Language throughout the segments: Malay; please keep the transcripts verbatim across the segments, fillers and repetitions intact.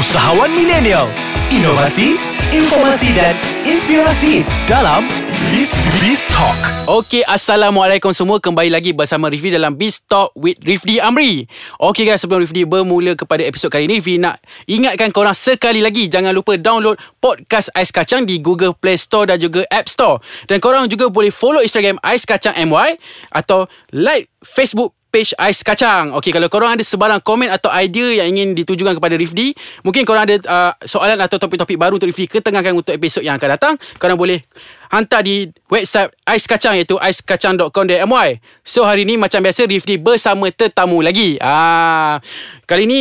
usahawan milenial, inovasi, informasi dan inspirasi dalam Biz, Biz Talk. Okey, Assalamualaikum semua. Kembali lagi bersama Rifdi dalam Biz Talk with Rifdi Amri. Okey guys, sebelum Rifdi bermula kepada episod kali ini, Rifdi nak ingatkan korang sekali lagi, jangan lupa download podcast Ais Kacang di Google Play Store dan juga App Store. Dan korang juga boleh follow Instagram Ais Kacang M Y atau like Facebook page Ais Kacang. Okey, kalau korang ada sebarang komen atau idea yang ingin ditujukan kepada Rifdi, mungkin korang ada uh, soalan atau topik-topik baru untuk Rifdi ketengahkan untuk episod yang akan datang, korang boleh hantar di website Ais Kacang iaitu ais kacang dot com dot my. So hari ni macam biasa Rifdi bersama tetamu lagi. Ah, kali ni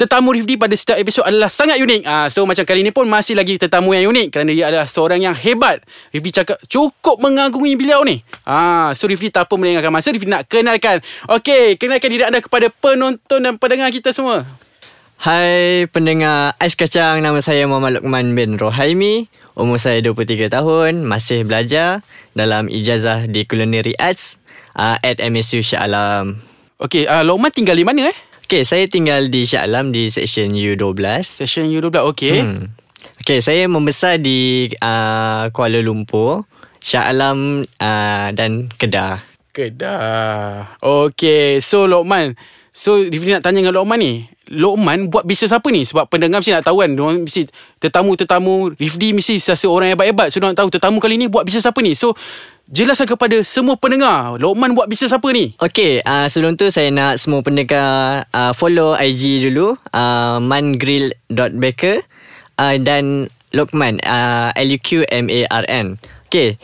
tetamu Rifdi pada setiap episod adalah sangat unik. Ah, so macam kali ni pun masih lagi tetamu yang unik kerana dia adalah seorang yang hebat. Rifdi cakap cukup mengagumi beliau ni. Ah, so Rifdi tak apa melengahkan masa, Rifdi nak kenalkan. Okey, kenalkan diri anda kepada penonton dan pendengar kita semua. Hai pendengar Ais Kacang, nama saya Muhammad Luqman bin Rohaimi. Umur saya dua puluh tiga tahun, masih belajar dalam ijazah di Culinary Arts uh, at M S U Shah Alam. Okey, uh, Luqman tinggal di mana eh? Okay, saya tinggal di Shah Alam di seksyen U dua belas. Seksyen U dua belas, okay. Hmm. Okay, saya membesar di uh, Kuala Lumpur, Shah Alam uh, dan Kedah. Kedah. Okay, so Luqman, so Rifdi nak tanya dengan Luqman ni. Luqman buat bisnes apa ni? Sebab pendengar mesti nak tahu kan. Diorang mesti tetamu-tetamu Rifdi mesti sasa orang hebat-hebat. So diorang tahu tetamu kali ni buat bisnes apa ni. So jelaskan kepada semua pendengar, Luqman buat bisnes apa ni? Okay, uh, sebelum tu saya nak semua pendengar uh, follow I G dulu, uh, Mangrill.baker uh, dan Luqman, uh, L U Q M A R N. Okay,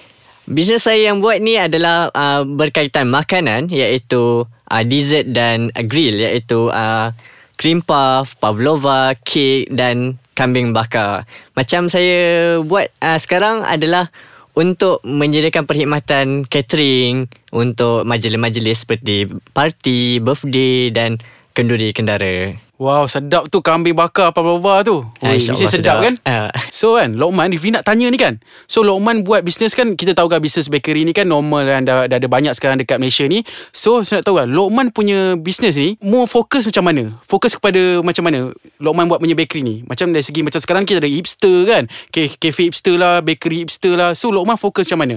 bisnes saya yang buat ni adalah uh, berkaitan makanan, iaitu uh, dessert dan uh, grill, iaitu uh, cream puff, pavlova, kek dan kambing bakar. Macam saya buat uh, sekarang adalah untuk menyediakan perkhidmatan catering untuk majlis-majlis seperti parti, birthday dan kenduri kendara. Wow, sedap tu kambing bakar pavlova tu. Ui, mesti sedap, sedap kan? Uh. So kan, Luqman, Rifdi nak tanya ni kan. So Luqman buat bisnes kan, kita tahu kan bisnes bakery ni kan normal kan, dah, dah ada banyak sekarang dekat Malaysia ni. So saya nak tahu kan, Luqman punya bisnes ni more fokus macam mana? Fokus kepada macam mana Luqman buat punya bakery ni? Macam dari segi macam sekarang kita ada hipster kan, cafe hipster lah, bakery hipster lah. So Luqman fokus macam mana?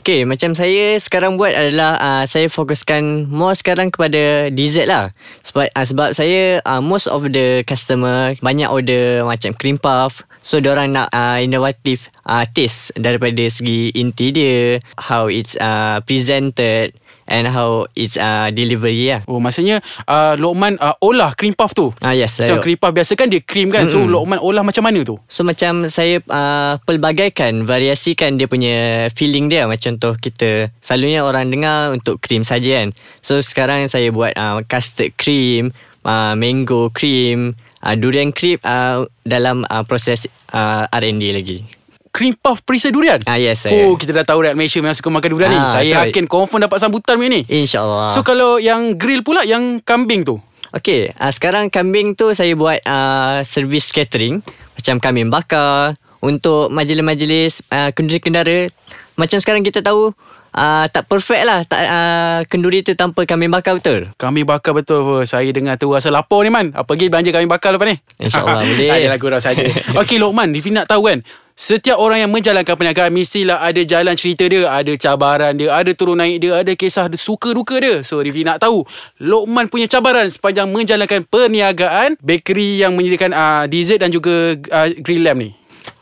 Okay, macam saya sekarang buat adalah uh, saya fokuskan more sekarang kepada dessert lah. Sebab, uh, sebab saya uh, most of the customer banyak order macam cream puff. So diorang nak uh, innovative uh, taste daripada segi inti dia, how it's uh, presented and how it's uh, delivery lah. Oh, maksudnya uh, Luqman uh, olah cream puff tu. Ah, yes. Macam so, cream puff biasa kan dia cream kan. Mm-mm. So Luqman olah macam mana tu? So macam saya uh, pelbagaikan, variasikan dia punya feeling dia. Macam contoh kita selalunya orang dengar untuk cream saja kan. So sekarang saya buat uh, custard cream, uh, mango cream, uh, durian cream uh, dalam uh, proses uh, R and D lagi. Cream puff perisa durian. Ah, yes, saya. Oh, kita dah tahu rakyat Malaysia memang suka makan durian ah, ni. Saya yakin confirm dapat sambutan macam ni, InsyaAllah. So kalau yang grill pula, yang kambing tu? Okay, uh, sekarang kambing tu saya buat uh, servis catering macam kambing bakar untuk majlis-majlis uh, kenduri kendara. Macam sekarang kita tahu uh, tak perfect lah tak, uh, kenduri tu tanpa kambing bakar, betul? Kambing bakar betul oh. Saya dengar tu rasa lapar ni man. Pergi belanja kambing bakar lepas ni, InsyaAllah boleh. Adalah gurau saja. Okay Luqman, Rifdi nak tahu kan, setiap orang yang menjalankan perniagaan mestilah ada jalan cerita dia, ada cabaran dia, ada turun naik dia, ada kisah dia, suka-duka dia. So Rifdi nak tahu Luqman punya cabaran sepanjang menjalankan perniagaan bakery yang menyediakan uh, dessert dan juga uh, grill lamb ni.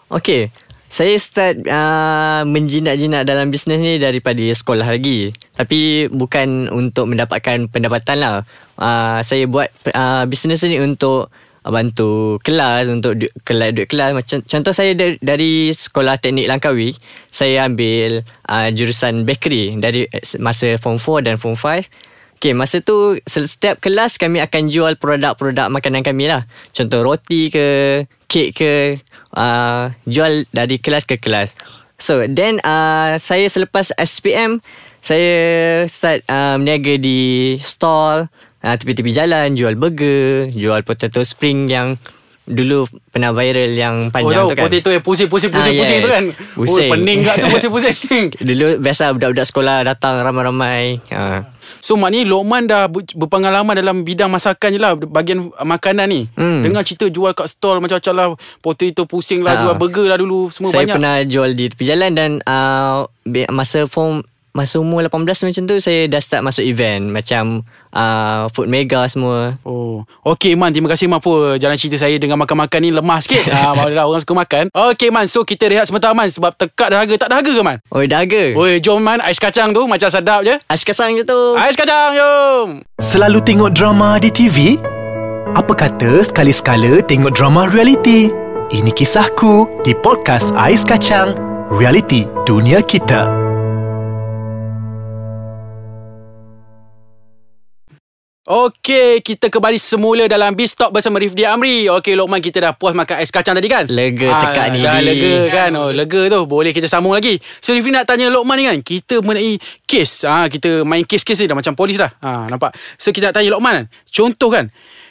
Okay, saya start uh, menjinak-jinak dalam bisnes ni daripada sekolah lagi. Tapi bukan untuk mendapatkan pendapatan lah. uh, Saya buat uh, bisnes ni untuk bantu kelas, untuk duit kelas, duit kelas. Macam contoh saya dari, dari Sekolah Teknik Langkawi, saya ambil uh, jurusan bakery dari masa form four dan form five. Okay, masa tu setiap kelas kami akan jual produk-produk makanan kami lah. Contoh roti ke, kek ke, uh, jual dari kelas ke kelas. So then uh, saya selepas S P M, saya start uh, meniaga di stall Uh, tepi-tepi jalan, jual burger, jual potato spring yang dulu pernah viral yang panjang oh, tu kan. Potato yang pusing-pusing-pusing ah, yes. tu kan. Pusing. Oh, pening tak tu pusing-pusing. Dulu biasa budak-budak sekolah datang ramai-ramai. Ha. So maknanya Luqman dah berpengalaman dalam bidang masakan je lah, bahagian makanan ni. hmm. Dengar cerita jual kat stall macam-macam lah, potato pusing lah, ha. jual burger lah dulu, semua. Saya banyak. Saya pernah jual di tepi jalan. Dan uh, masa form, masa umur lapan belas macam tu, saya dah start masuk event macam uh, Food Mega semua. Oh, okey Man, terima kasih Man pun jalan cerita saya dengan makan-makan ni lemah sikit. Ah, barulah orang suka makan. Okey Man, so kita rehat sebentar Man, sebab tekak dahaga. Tak dahaga ke Man? Oi, dahaga. Oi, jom Man, ais kacang tu macam sedap je. Ais kacang je tu. Ais kacang, jom. Selalu tengok drama di T V? Apa kata sekali-sekala tengok drama reality? Ini kisahku di podcast Ais Kacang, reality dunia kita. Okey, kita kembali semula dalam Biz Talk bersama Rifdi Amri. Okey, Luqman, kita dah puas makan ais kacang tadi kan? Lega tekak ah, ni. Dah lega kan? Oh, lega tu. Boleh kita sambung lagi. So, Rifdi nak tanya Luqman ni kan, kita mengenai kes. Ah, kita main kes-kes ni dah macam polis dah. Ah, nampak? So, kita nak tanya Luqman kan. Contoh kan,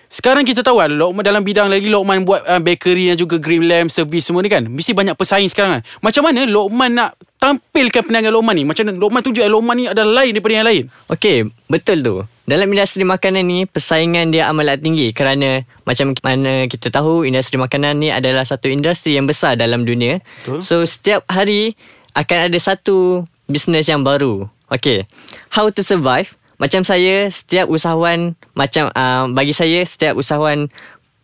sekarang kita tahu kan, Luqman dalam bidang lagi, Luqman buat uh, bakery dan juga green lamp, servis semua ni kan. Mesti banyak pesaing sekarang kan. Macam mana Luqman nak tampilkan perangai Luqman ni? Macam mana Luqman tunjuk Luqman ni adalah lain daripada yang lain? Okey, betul tu. Dalam industri makanan ni, persaingan dia amat tinggi kerana macam mana kita tahu, industri makanan ni adalah satu industri yang besar dalam dunia. Betul. So, setiap hari akan ada satu bisnes yang baru. Okay, how to survive? Macam saya, setiap usahawan, macam uh, bagi saya, setiap usahawan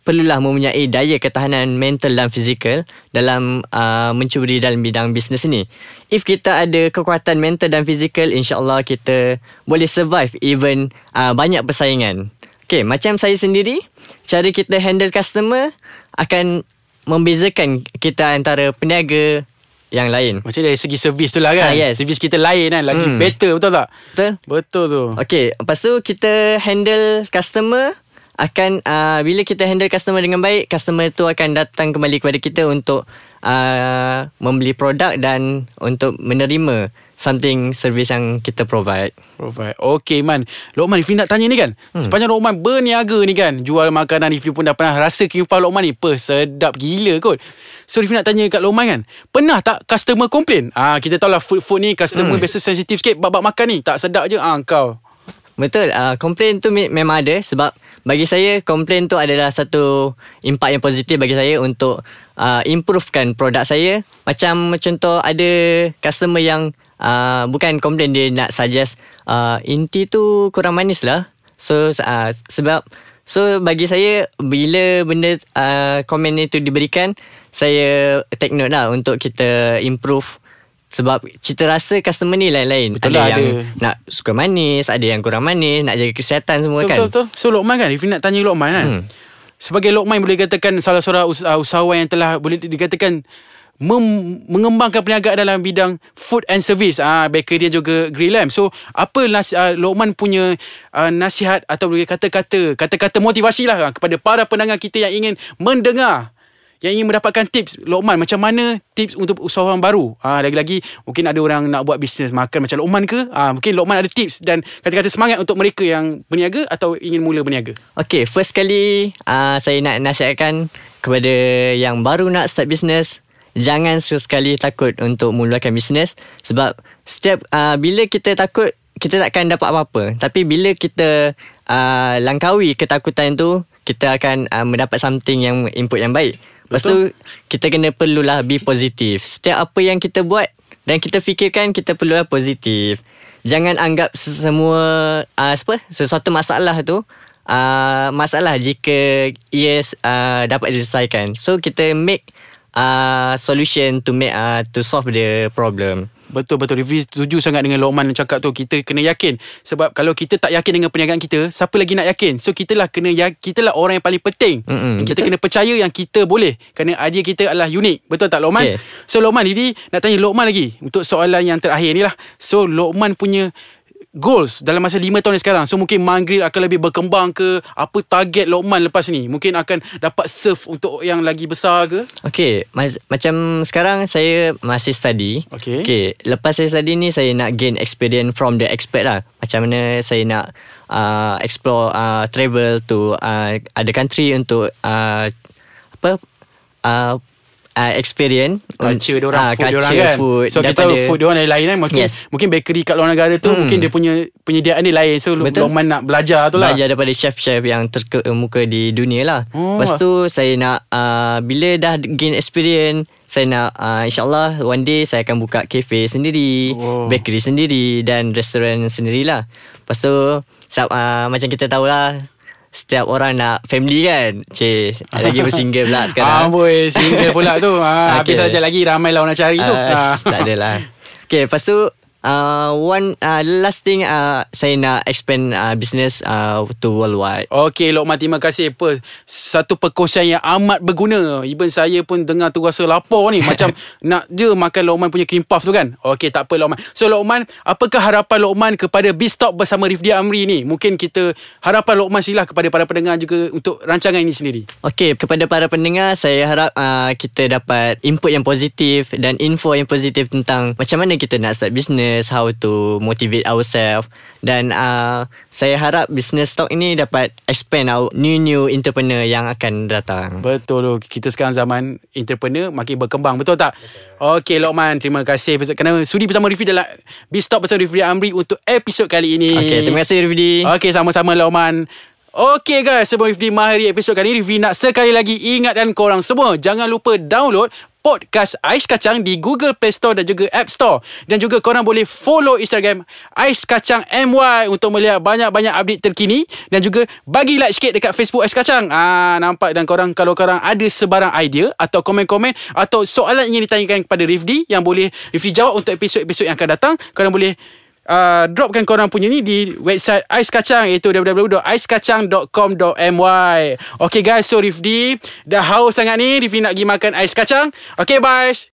perlulah mempunyai daya ketahanan mental dan fizikal dalam uh, mencuri dalam bidang bisnes ni. If kita ada kekuatan mental dan fizikal, insyaAllah kita boleh survive even uh, banyak persaingan. Okay, macam saya sendiri, cara kita handle customer akan membezakan kita antara peniaga yang lain. Macam dari segi servis tu lah kan. Ah, yes. Servis kita lain kan, lagi hmm. better, betul tak? Betul. Betul tu. Okay, lepas tu kita handle customer akan uh, bila kita handle customer dengan baik, customer tu akan datang kembali kepada kita untuk uh, membeli produk dan untuk menerima something service yang kita provide. Provide. Okay Man, Luqman, Rifli nak tanya ni kan, hmm. sepanjang Luqman berniaga ni kan, jual makanan, Rifli pun dah pernah rasa kehidupan Luqman ni. Apa, sedap gila kot. So Rifli nak tanya kat Luqman kan, pernah tak customer complain? Ah, kita tahulah food-food ni customer hmm. biasa sensitif sikit bab-bab makan ni. Tak sedap je ah kau. Betul, uh, komplain tu memang ada. Sebab bagi saya, komplain tu adalah satu impak yang positif bagi saya untuk uh, improvekan produk saya. Macam contoh, ada customer yang uh, bukan komplain, dia nak suggest uh, inti tu kurang manis lah. So uh, sebab So bagi saya, bila benda uh, komen itu diberikan, saya take note lah untuk kita improve. Sebab cita rasa customer ni lain-lain. Betul, ada lah, yang ada nak suka manis, ada yang kurang manis, nak jaga kesihatan semua, betul, kan. Betul-betul. So Luqman kan, Rifli nak tanya Luqman kan, hmm. sebagai Luqman boleh dikatakan salah seorang usahawan yang telah boleh dikatakan mem- mengembangkan perniagaan dalam bidang food and service, ah, bakery dan juga grill lamp. So apa nasi- uh, Luqman punya uh, nasihat atau boleh kata-kata, kata-kata motivasi lah kepada para pendengar kita yang ingin mendengar, yang ingin mendapatkan tips Luqman, macam mana tips untuk usahawan baru? Ha, lagi-lagi mungkin ada orang nak buat bisnes makan macam Luqman ke? Ha, mungkin Luqman ada tips dan kata-kata semangat untuk mereka yang berniaga atau ingin mula berniaga. Okay, first kali uh, saya nak nasihatkan kepada yang baru nak start bisnes, jangan sesekali takut untuk mulakan bisnes. Sebab setiap uh, bila kita takut, kita takkan dapat apa-apa. Tapi bila kita uh, langkawi ketakutan tu, kita akan uh, mendapat something yang input yang baik. Lepas Betul. tu kita kena perlulah be positif. Setiap apa yang kita buat dan kita fikirkan, kita perlulah positif. Jangan anggap semua uh, apa, sesuatu masalah tu uh, masalah jika ia uh, dapat diselesaikan. So kita make uh, solution to make uh, to solve the problem. Betul-betul, Rifli setuju sangat dengan Luqman yang cakap tu. Kita kena yakin. Sebab kalau kita tak yakin dengan perniagaan kita, siapa lagi nak yakin? So kita lah kena ya- kita lah orang yang paling penting. Mm-hmm. Kita betul? Kena percaya yang kita boleh, kerana idea kita adalah unik. Betul tak Luqman? Okay. So Luqman, jadi nak tanya Luqman lagi untuk soalan yang terakhir ni lah. So Luqman punya goals dalam masa lima tahun sekarang, so mungkin Mangrill akan lebih berkembang ke? Apa target Luqman lepas ni? Mungkin akan dapat serve untuk yang lagi besar ke? Okay, mas- macam sekarang saya masih study. Okay. Okay, lepas saya study ni, saya nak gain experience from the expert lah. Macam mana saya nak uh, explore, uh, travel to uh, other country untuk uh, apa, uh, uh, experience culture diorang, uh, food diorang kan, food. So daripada, kita tahu food diorang lain-lain kan. Mungkin, yes. mungkin bakery kat luar negara tu, hmm. mungkin dia punya penyediaan dia lain. So Luqman nak belajar tu lah, belajar daripada chef-chef yang terkemuka di dunia lah. oh. Lepas tu saya nak uh, bila dah gain experience, saya nak uh, insyaAllah one day saya akan buka cafe sendiri, oh. bakery sendiri dan restoran sendirilah. Lepas tu sab, uh, macam kita tahulah setiap orang nak family kan. Cik, lagi bersingle pula sekarang. Amboi, single pula tu. Ha, okay. Habis saja lagi ramai lah orang nak cari uh, tu. Tak adalah. Okay, lepas tu uh, one uh, last thing, uh, saya nak expand uh, business uh, to worldwide. Okay, Luqman, terima kasih. Apa, satu perkongsian yang amat berguna. Even saya pun dengar tu rasa lapar ni. Macam nak je makan Luqman punya cream puff tu kan. Okay, tak apa Luqman. So Luqman, apakah harapan Luqman kepada Biz Talk bersama Rifdi Amri ni? Mungkin kita, harapan Luqman silah kepada para pendengar juga untuk rancangan ini sendiri. Okay, kepada para pendengar, saya harap uh, kita dapat input yang positif dan info yang positif tentang macam mana kita nak start business, how to motivate ourselves. Dan uh, saya harap business talk ini dapat expand our new-new entrepreneur yang akan datang. Betul. Kita sekarang zaman entrepreneur makin berkembang, betul tak? Okey, okay, Luqman, terima kasih kerana sudi bersama Rifdi dalam Biz Talk bersama Rifdi Amri untuk episod kali ini. Okey, terima kasih Rifdi. Okey, sama-sama Luqman. Okey guys, sebelum Rifdi mengakhiri episod kali ini, Rifdi nak sekali lagi ingatkan korang semua, jangan lupa download podcast Ais Kacang di Google Play Store dan juga App Store. Dan juga korang boleh follow Instagram Ais Kacang M Y untuk melihat banyak-banyak update terkini. Dan juga bagi like sikit dekat Facebook Ais Kacang. Ah, nampak. Dan korang, kalau korang ada sebarang idea atau komen-komen atau soalan ingin ditanyakan kepada Rifdi yang boleh Rifdi jawab untuk episod-episod yang akan datang, korang boleh Uh, dropkan korang punya ni di website Ais Kacang, iaitu w w w dot ais kacang dot com dot m y. Okay guys, so Rifdi dah haus sangat ni. Rifdi nak pergi makan ais kacang. Okay, bye.